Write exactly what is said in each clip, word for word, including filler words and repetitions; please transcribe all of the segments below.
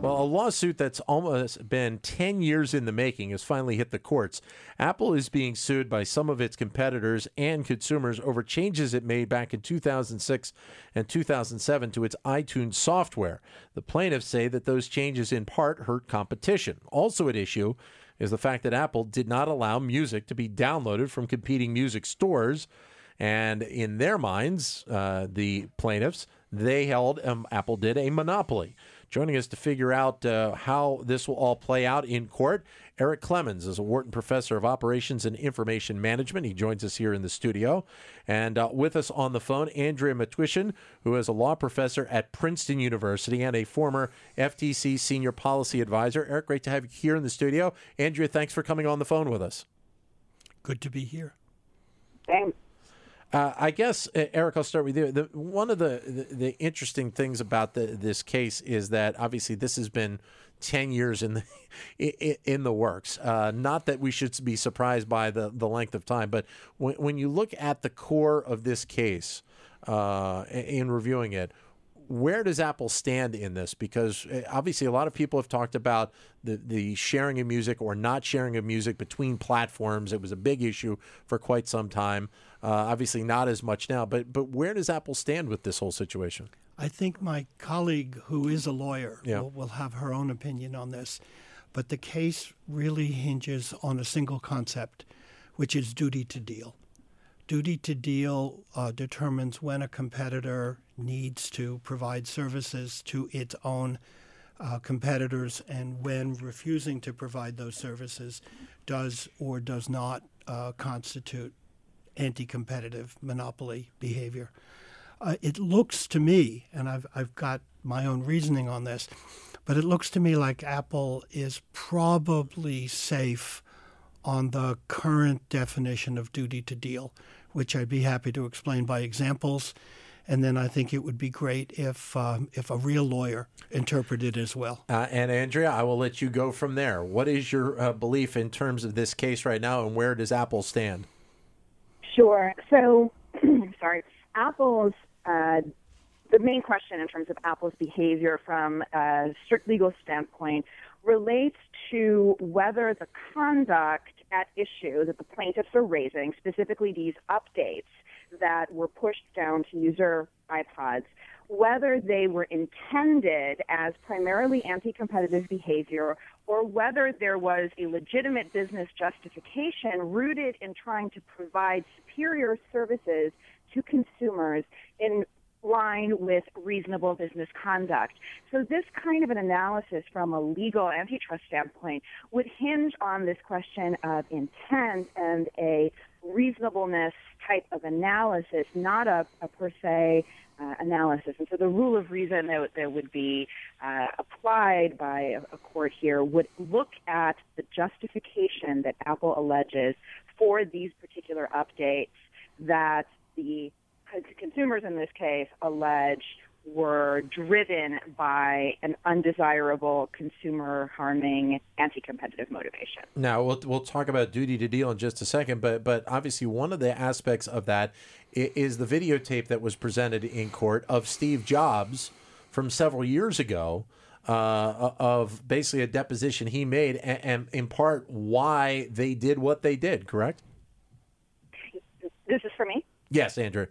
Well, a lawsuit that's almost been ten years in the making has finally hit the courts. Apple is being sued by some of its competitors and consumers over changes it made back in two thousand six and two thousand seven to its iTunes software. The plaintiffs say that those changes in part hurt competition. Also at issue is the fact that Apple did not allow music to be downloaded from competing music stores. And in their minds, uh, the plaintiffs, they held um, Apple did a monopoly. Joining us to figure out uh, how this will all play out in court, Eric Clemens is a Wharton Professor of Operations and Information Management. He joins us here in the studio. And uh, with us on the phone, Andrea Matwyshyn, who is a law professor at Princeton University and a former F T C senior policy advisor. Eric, great to have you here in the studio. Andrea, thanks for coming on the phone with us. Good to be here. Thanks. Uh, I guess, uh, Eric, I'll start with you. The, one of the, the, the interesting things about the, this case is that obviously this has been ten years in the in, in the works. Uh, not that we should be surprised by the, the length of time, but when, when you look at the core of this case uh, in reviewing it, where does Apple stand in this? Because obviously a lot of people have talked about the, the sharing of music or not sharing of music between platforms. It was a big issue for quite some time. Uh, obviously not as much now. But but where does Apple stand with this whole situation? I think my colleague, who is a lawyer, yeah. will, will have her own opinion on this. But the case really hinges on a single concept, which is duty to deal. Duty to deal uh, determines when a competitor needs to provide services to its own uh, competitors and when refusing to provide those services does or does not uh, constitute anti-competitive monopoly behavior. Uh, it looks to me, and I've, I've got my own reasoning on this, but it looks to me like Apple is probably safe on the current definition of duty to deal, which I'd be happy to explain by examples. And then I think it would be great if um, if a real lawyer interpreted it as well. Uh, and Andrea, I will let you go from there. What is your uh, belief in terms of this case right now, and where does Apple stand? Sure. So, sorry, Apple's, uh, the main question in terms of Apple's behavior from a strict legal standpoint relates to whether the conduct at issue that the plaintiffs are raising, specifically these updates that were pushed down to user iPods, whether they were intended as primarily anti-competitive behavior or whether there was a legitimate business justification rooted in trying to provide superior services to consumers in line with reasonable business conduct. So this kind of an analysis from a legal antitrust standpoint would hinge on this question of intent and a reasonableness type of analysis, not a, a per se uh, analysis. And so the rule of reason that, that would be uh, applied by a, a court here would look at the justification that Apple alleges for these particular updates that the consumers in this case allege were driven by an undesirable consumer-harming anti-competitive motivation. Now, we'll, we'll talk about duty to deal in just a second, but but obviously one of the aspects of that is the videotape that was presented in court of Steve Jobs from several years ago uh, of basically a deposition he made and, and in part why they did what they did, correct? This is for me? Yes, Andrew.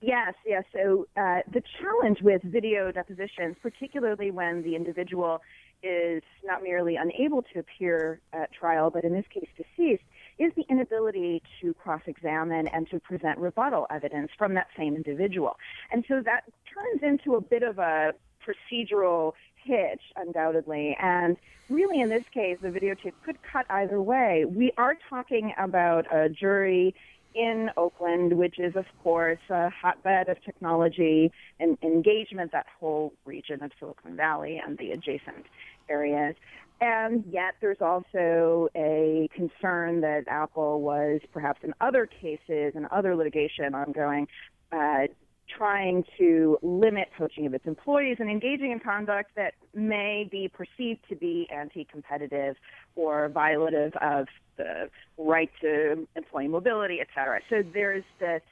Yes, yes. So uh, the challenge with video depositions, particularly when the individual is not merely unable to appear at trial, but in this case deceased, is the inability to cross-examine and to present rebuttal evidence from that same individual. And so that turns into a bit of a procedural hitch, undoubtedly. And really, in this case, the videotape could cut either way. We are talking about a jury in Oakland, which is, of course, a hotbed of technology and engagement, that whole region of Silicon Valley and the adjacent areas. And yet there's also a concern that Apple was, perhaps in other cases and other litigation ongoing, uh, trying to limit poaching of its employees and engaging in conduct that may be perceived to be anti-competitive or violative of the right to employee mobility, et cetera. So there's this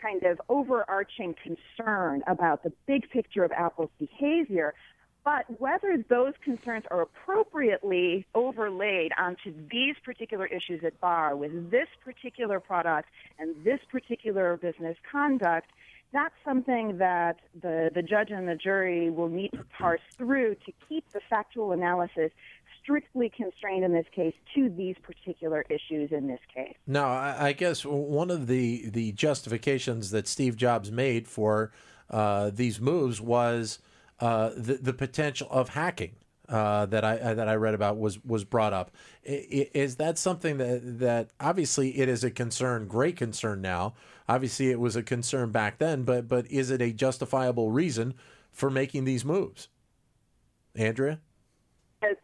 kind of overarching concern about the big picture of Apple's behavior, but whether those concerns are appropriately overlaid onto these particular issues at bar with this particular product and this particular business conduct, that's something that the, the judge and the jury will need to parse through to keep the factual analysis strictly constrained in this case to these particular issues in this case. Now, I, I guess one of the, the justifications that Steve Jobs made for uh, these moves was uh, the, the potential of hacking uh, that I that I read about was was brought up. Is that something that, that obviously it is a concern, great concern now. Obviously, it was a concern back then, but but is it a justifiable reason for making these moves, Andrea?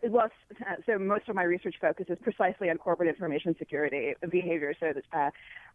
Well, so most of my research focuses precisely on corporate information security behavior. So uh,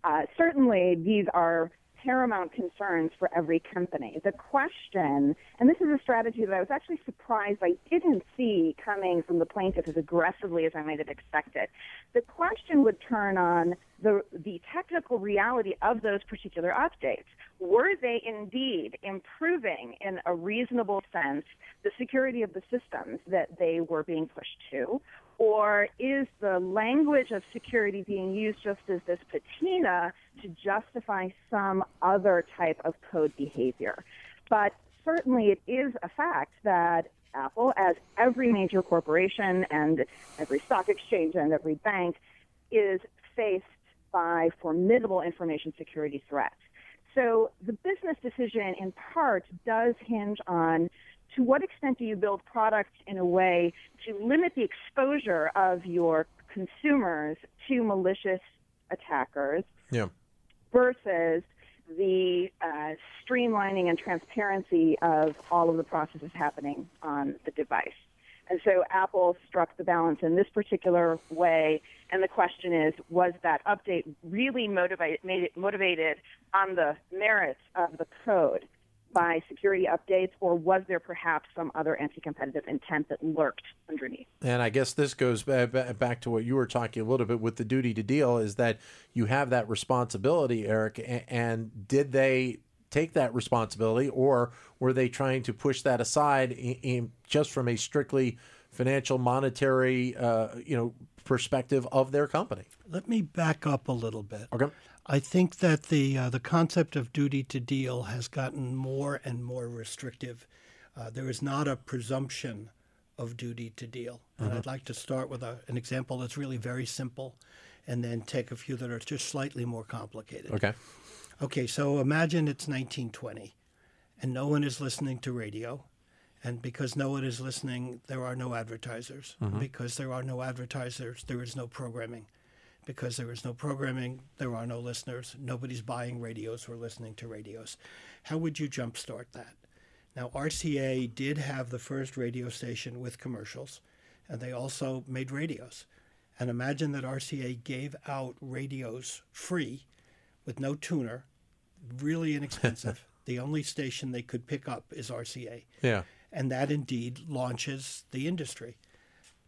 uh, certainly, these are paramount concerns for every company. The question, and this is a strategy that I was actually surprised I didn't see coming from the plaintiff as aggressively as I might have expected. The question would turn on the the technical reality of those particular updates. Were they indeed improving, in a reasonable sense, the security of the systems that they were being pushed to? Or is the language of security being used just as this patina to justify some other type of code behavior? But certainly it is a fact that Apple, as every major corporation and every stock exchange and every bank, is faced by formidable information security threats. So the business decision, in part, does hinge on to what extent do you build products in a way to limit the exposure of your consumers to malicious attackers, yeah, versus the uh, streamlining and transparency of all of the processes happening on the device. And so Apple struck the balance in this particular way, and the question is, was that update really motivated, made it motivated on the merits of the code by security updates, or was there perhaps some other anti-competitive intent that lurked underneath? And I guess this goes back to what you were talking a little bit with the duty to deal, is that you have that responsibility, Eric, and did they take that responsibility, or were they trying to push that aside in, in just from a strictly financial, monetary, uh, you know, perspective of their company? Let me back up a little bit. Okay. I think that the uh, the concept of duty to deal has gotten more and more restrictive. Uh, there is not a presumption of duty to deal. And mm-hmm. I'd like to start with a, an example that's really very simple and then take a few that are just slightly more complicated. Okay. Okay, so imagine it's nineteen twenty and no one is listening to radio. And because no one is listening, there are no advertisers. Mm-hmm. Because there are no advertisers, there is no programming. Because there is no programming, there are no listeners. Nobody's buying radios or listening to radios. How would you jumpstart that? Now, R C A did have the first radio station with commercials, and they also made radios. And imagine that R C A gave out radios free with no tuner, really inexpensive. The only station they could pick up is R C A. Yeah. And that indeed launches the industry.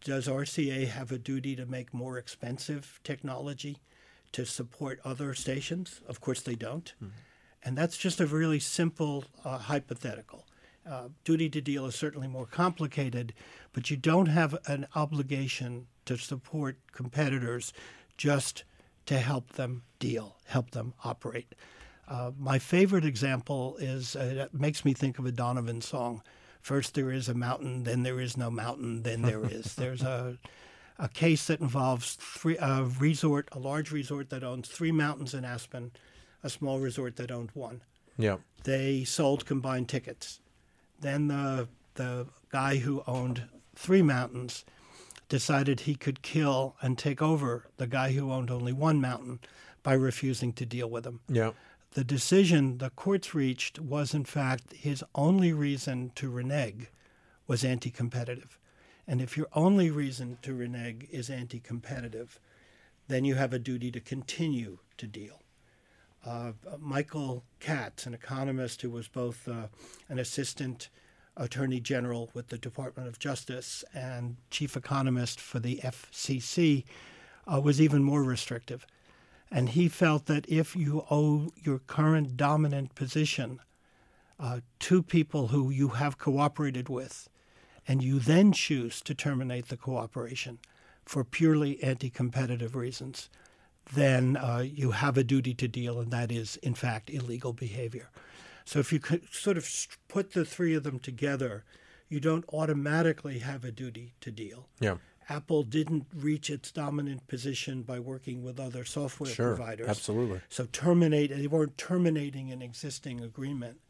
Does R C A have a duty to make more expensive technology to support other stations? Of course they don't. Mm-hmm. And that's just a really simple uh, hypothetical. Uh, duty to deal is certainly more complicated, but you don't have an obligation to support competitors just to help them deal, help them operate. Uh, my favorite example is, uh, it makes me think of a Donovan song. First there is a mountain, then there is no mountain, then there is. There's a a case that involves three, a resort, a large resort that owns three mountains in Aspen, a small resort that owned one. Yeah. They sold combined tickets. Then the the guy who owned three mountains decided he could kill and take over the guy who owned only one mountain by refusing to deal with them. Yeah. The decision the courts reached was, in fact, his only reason to renege was anti-competitive. And if your only reason to renege is anti-competitive, then you have a duty to continue to deal. Uh, Michael Katz, an economist who was both uh, an assistant attorney general with the Department of Justice and chief economist for the F C C, uh, was even more restrictive. And he felt that if you owe your current dominant position uh, to people who you have cooperated with, and you then choose to terminate the cooperation for purely anti-competitive reasons, then uh, you have a duty to deal, and that is, in fact, illegal behavior. So if you could sort of put the three of them together, you don't automatically have a duty to deal. Yeah. Apple didn't reach its dominant position by working with other software sure, providers. Absolutely. So terminate, they weren't terminating an existing agreement.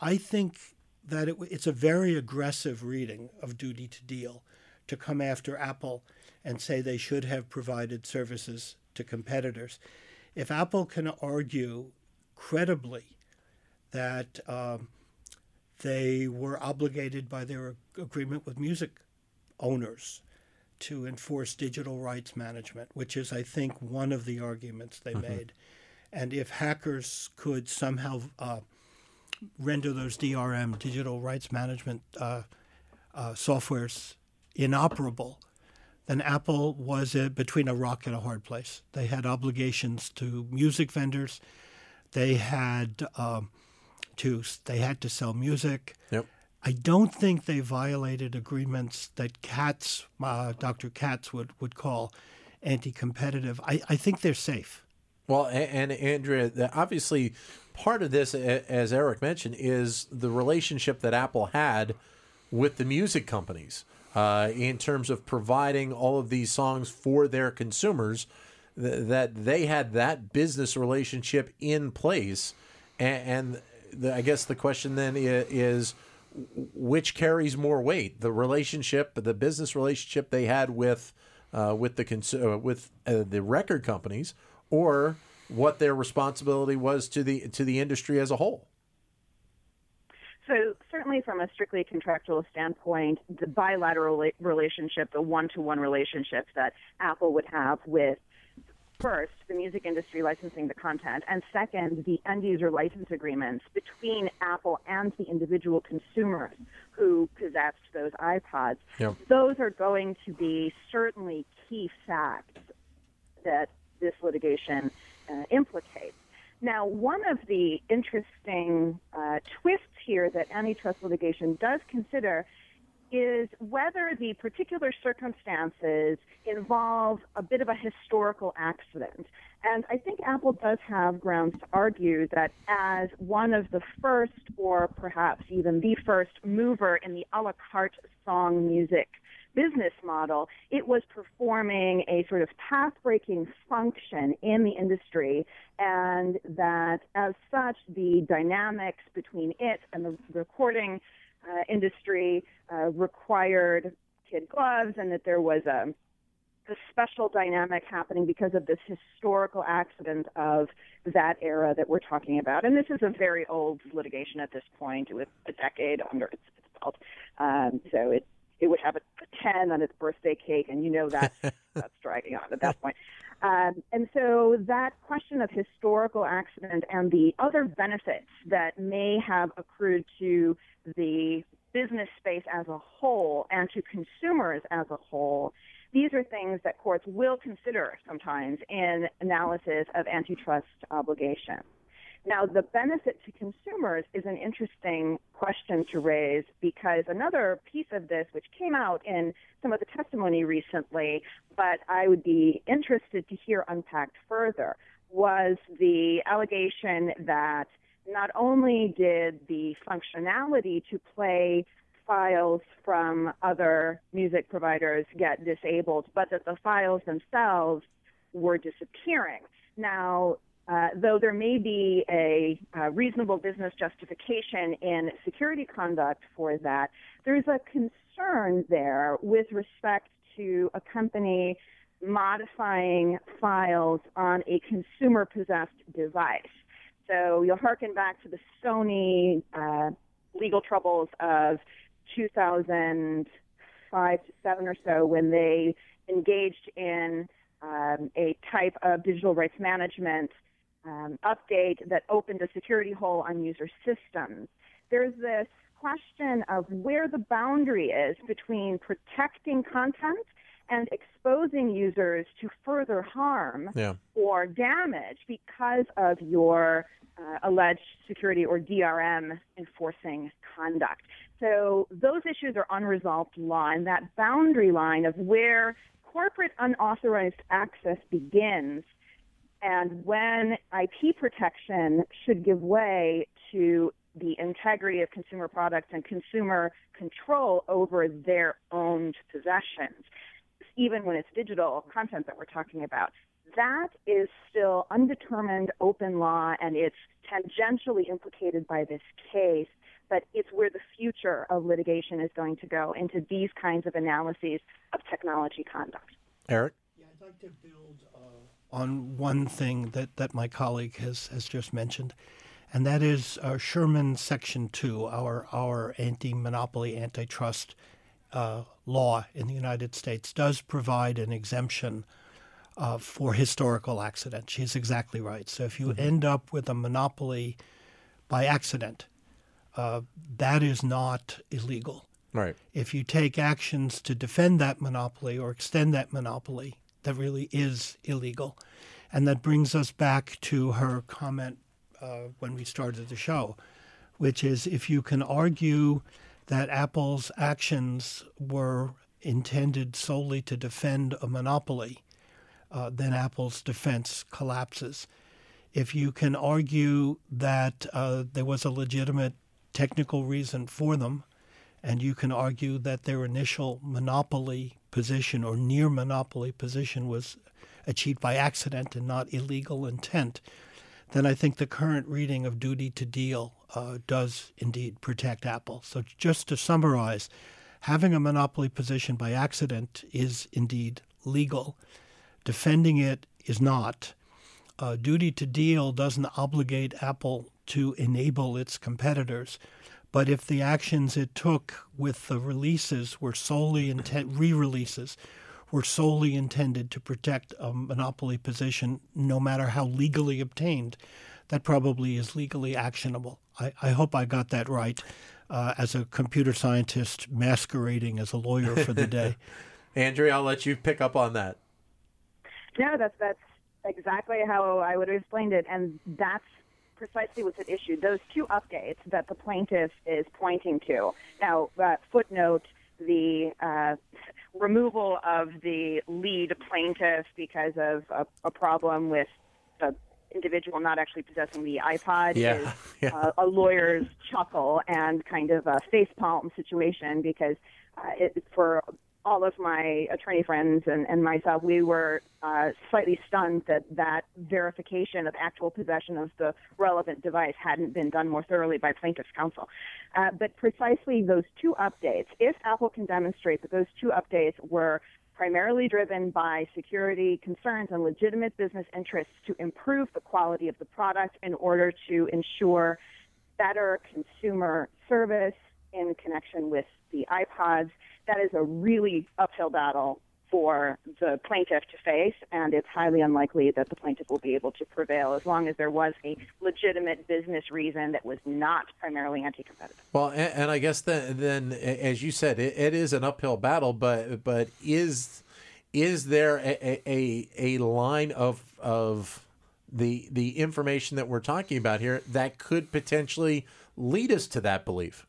I think that it, it's a very aggressive reading of duty to deal to come after Apple and say they should have provided services to competitors. If Apple can argue credibly that um, they were obligated by their agreement with music owners to enforce digital rights management, which is, I think, one of the arguments they mm-hmm. made. And if hackers could somehow uh, render those D R M, digital rights management uh, uh, softwares, inoperable, then Apple was uh, between a rock and a hard place. They had obligations to music vendors. They had um, to they had to sell music. Yep. I don't think they violated agreements that Katz, uh, Doctor Katz would, would call anti-competitive. I, I think they're safe. Well, and, and Andrea, obviously part of this, as Eric mentioned, is the relationship that Apple had with the music companies uh, in terms of providing all of these songs for their consumers, th- that they had that business relationship in place. And, and the, I guess the question then is, which carries more weight, the relationship, the business relationship they had with uh, with the cons- uh, with uh, the record companies, or what their responsibility was to the to the industry as a whole? So certainly from a strictly contractual standpoint, the bilateral relationship, the one-to-one relationship that Apple would have with, first, the music industry licensing the content, and second, the end-user license agreements between Apple and the individual consumers who possessed those iPods. Yep. Those are going to be certainly key facts that this litigation uh, implicates. Now, one of the interesting uh, twists here that antitrust litigation does consider is whether the particular circumstances involve a bit of a historical accident. And I think Apple does have grounds to argue that as one of the first, or perhaps even the first mover in the a la carte song music business model, it was performing a sort of path-breaking function in the industry, and that as such, the dynamics between it and the recording Uh, industry uh, required kid gloves, and that there was a, a special dynamic happening because of this historical accident of that era that we're talking about. And this is a very old litigation at this point, with a decade under its, its belt. Um, so it it would have a ten on its birthday cake, and you know that that's dragging on at that point. Um, and so that question of historical accident and the other benefits that may have accrued to the business space as a whole and to consumers as a whole, these are things that courts will consider sometimes in analysis of antitrust obligations. Now, the benefit to consumers is an interesting question to raise, because another piece of this, which came out in some of the testimony recently, but I would be interested to hear unpacked further, was the allegation that not only did the functionality to play files from other music providers get disabled, but that the files themselves were disappearing. Now, Uh, though there may be a, a reasonable business justification in security conduct for that, there's a concern there with respect to a company modifying files on a consumer-possessed device. So you'll hearken back to the Sony uh, legal troubles of two thousand five to seven or so, when they engaged in um, a type of digital rights management um, update that opened a security hole on user systems. There's this question of where the boundary is between protecting content and exposing users to further harm yeah. or damage because of your uh, alleged security or D R M enforcing conduct. So those issues are unresolved law, and that boundary line of where corporate unauthorized access begins and when I P protection should give way to the integrity of consumer products and consumer control over their own possessions, even when it's digital content that we're talking about. That is still undetermined open law, and it's tangentially implicated by this case, but it's where the future of litigation is going to go, into these kinds of analyses of technology conduct. Eric? Yeah, I'd like to build uh, on one thing that, that my colleague has, has just mentioned, and that is uh, Sherman Section two, our, our anti-monopoly, antitrust Uh, law in the United States does provide an exemption uh, for historical accident. She's exactly right. So if you mm-hmm. end up with a monopoly by accident, uh, that is not illegal. Right. If you take actions to defend that monopoly or extend that monopoly, that really is illegal. And that brings us back to her comment uh, when we started the show, which is if you can argue that Apple's actions were intended solely to defend a monopoly, uh, then Apple's defense collapses. If you can argue that uh, there was a legitimate technical reason for them, and you can argue that their initial monopoly position or near monopoly position was achieved by accident and not illegal intent, then I think the current reading of duty to deal uh, does indeed protect Apple. So just to summarize, having a monopoly position by accident is indeed legal. Defending it is not. Uh, duty to deal doesn't obligate Apple to enable its competitors. But if the actions it took with the releases were solely intent, re-releases, were solely intended to protect a monopoly position, no matter how legally obtained, that probably is legally actionable. I, I hope I got that right uh, as a computer scientist masquerading as a lawyer for the day. Andrea, I'll let you pick up on that. No, that's, that's exactly how I would have explained it, and that's precisely what's at issue. Those two updates that the plaintiff is pointing to. Now, uh, footnote, the uh, removal of the lead plaintiff because of a, a problem with the individual not actually possessing the iPod yeah, is yeah. Uh, a lawyer's chuckle and kind of a facepalm situation, because uh, it, for all of my attorney friends and, and myself, we were uh, slightly stunned that that verification of actual possession of the relevant device hadn't been done more thoroughly by plaintiff's counsel. Uh, but precisely those two updates, if Apple can demonstrate that those two updates were primarily driven by security concerns and legitimate business interests to improve the quality of the product in order to ensure better consumer service in connection with the iPods, that is a really uphill battle for the plaintiff to face, and it's highly unlikely that the plaintiff will be able to prevail as long as there was a legitimate business reason that was not primarily anti-competitive. Well, and, and I guess then, then, as you said, it, it is an uphill battle, but but is is there a a, a line of of the the information that we're talking about here that could potentially lead us to that belief?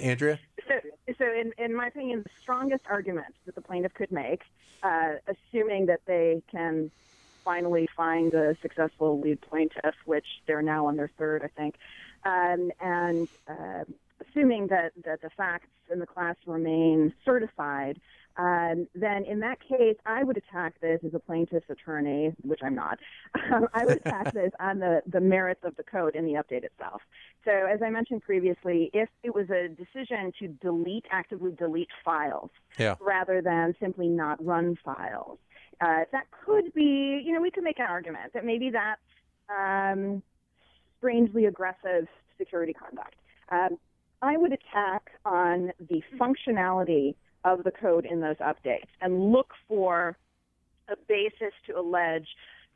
Andrea? So, so in, in my opinion, the strongest argument that the plaintiff could make, uh, assuming that they can finally find a successful lead plaintiff, which they're now on their third, I think, um, and uh, assuming that, that the facts in the class remain certified, um, then in that case, I would attack this as a plaintiff's attorney, which I'm not. Um, I would attack this on the, the merits of the code in the update itself. So as I mentioned previously, if it was a decision to delete, actively delete files, yeah. rather than simply not run files, uh, that could be, you know, we could make an argument that maybe that's um, strangely aggressive security conduct. Um, I would attack on the functionality of the code in those updates and look for a basis to allege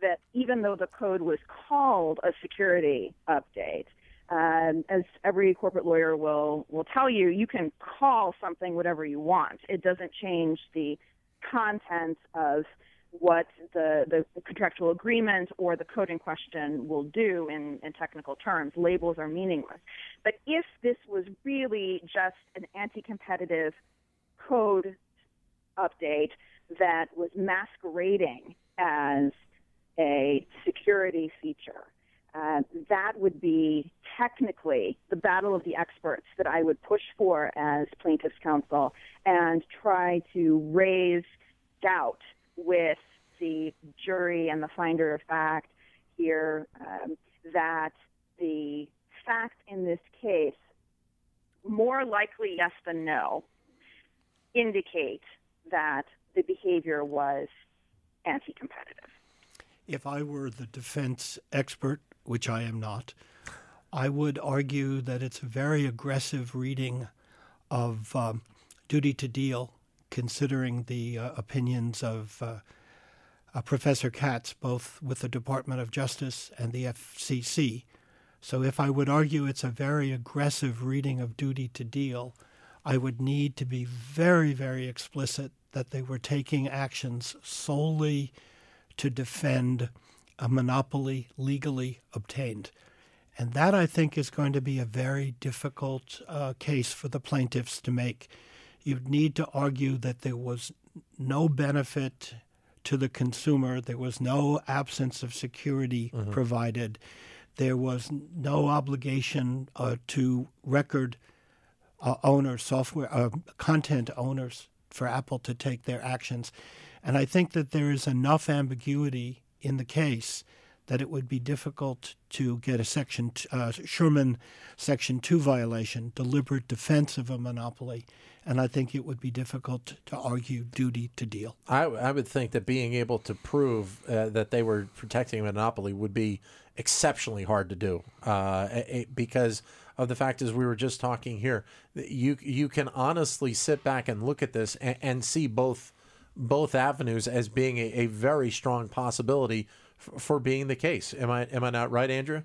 that even though the code was called a security update, um, as every corporate lawyer will, will tell you, you can call something whatever you want. It doesn't change the content of what the, the contractual agreement or the code in question will do in, in technical terms. Labels are meaningless. But if this was really just an anti-competitive code update that was masquerading as a security feature, uh, that would be technically the battle of the experts that I would push for as plaintiff's counsel and try to raise doubt with the jury and the finder of fact here, um, that the fact in this case, more likely yes than no, indicate that the behavior was anti-competitive. If I were the defense expert, which I am not, I would argue that it's a very aggressive reading of um, duty to deal, considering the uh, opinions of uh, uh, Professor Katz, both with the Department of Justice and the F C C. So if I would argue it's a very aggressive reading of duty to deal, I would need to be very, very explicit that they were taking actions solely to defend a monopoly legally obtained. And that, I think, is going to be a very difficult uh, case for the plaintiffs to make. You'd need to argue that there was no benefit to the consumer. There was no absence of security mm-hmm. provided. There was no obligation uh, to record uh, owners, software, uh, content owners for Apple to take their actions. And I think that there is enough ambiguity in the case that it would be difficult to get a section t- uh, Sherman Section two violation, deliberate defense of a monopoly, and I think it would be difficult to argue duty to deal. I, I would think that being able to prove uh, that they were protecting a monopoly would be exceptionally hard to do, uh, it, because of the fact, as we were just talking here, you you can honestly sit back and look at this and, and see both both avenues as being a, a very strong possibility for being the case. Am I am I not right, Andrea?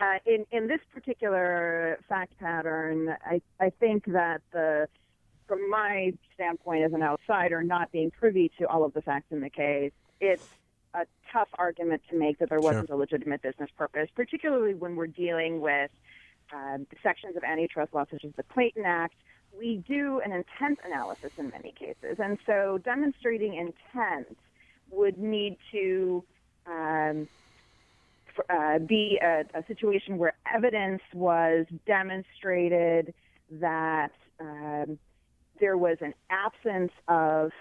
Uh, in, in this particular fact pattern, I, I think that the, from my standpoint as an outsider, not being privy to all of the facts in the case, it's a tough argument to make that there wasn't sure. a legitimate business purpose, particularly when we're dealing with uh, the sections of antitrust law, such as the Clayton Act. We do an intent analysis in many cases, and so demonstrating intent would need to um, uh, be a, a situation where evidence was demonstrated that um, there was an absence of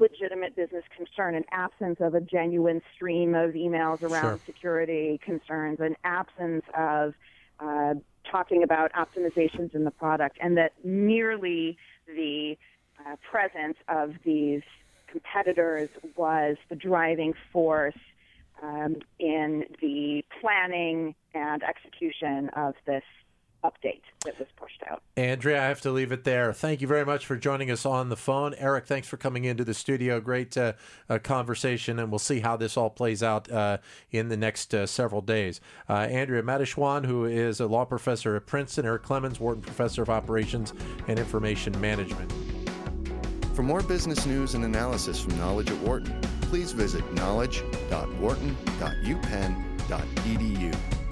legitimate business concern, an absence of a genuine stream of emails around sure. security concerns, an absence of uh, talking about optimizations in the product, and that merely the uh, presence of these competitors was the driving force um, in the planning and execution of this update that was pushed out. Andrea, I have to leave it there. Thank you very much for joining us on the phone. Eric, thanks for coming into the studio. Great uh, uh, conversation, and we'll see how this all plays out uh, in the next uh, several days. Uh, Andrea Matwyshyn, who is a law professor at Princeton, Eric Clemens, Wharton Professor of Operations and Information Management. For more business news and analysis from Knowledge at Wharton, please visit knowledge dot wharton dot u penn dot e d u.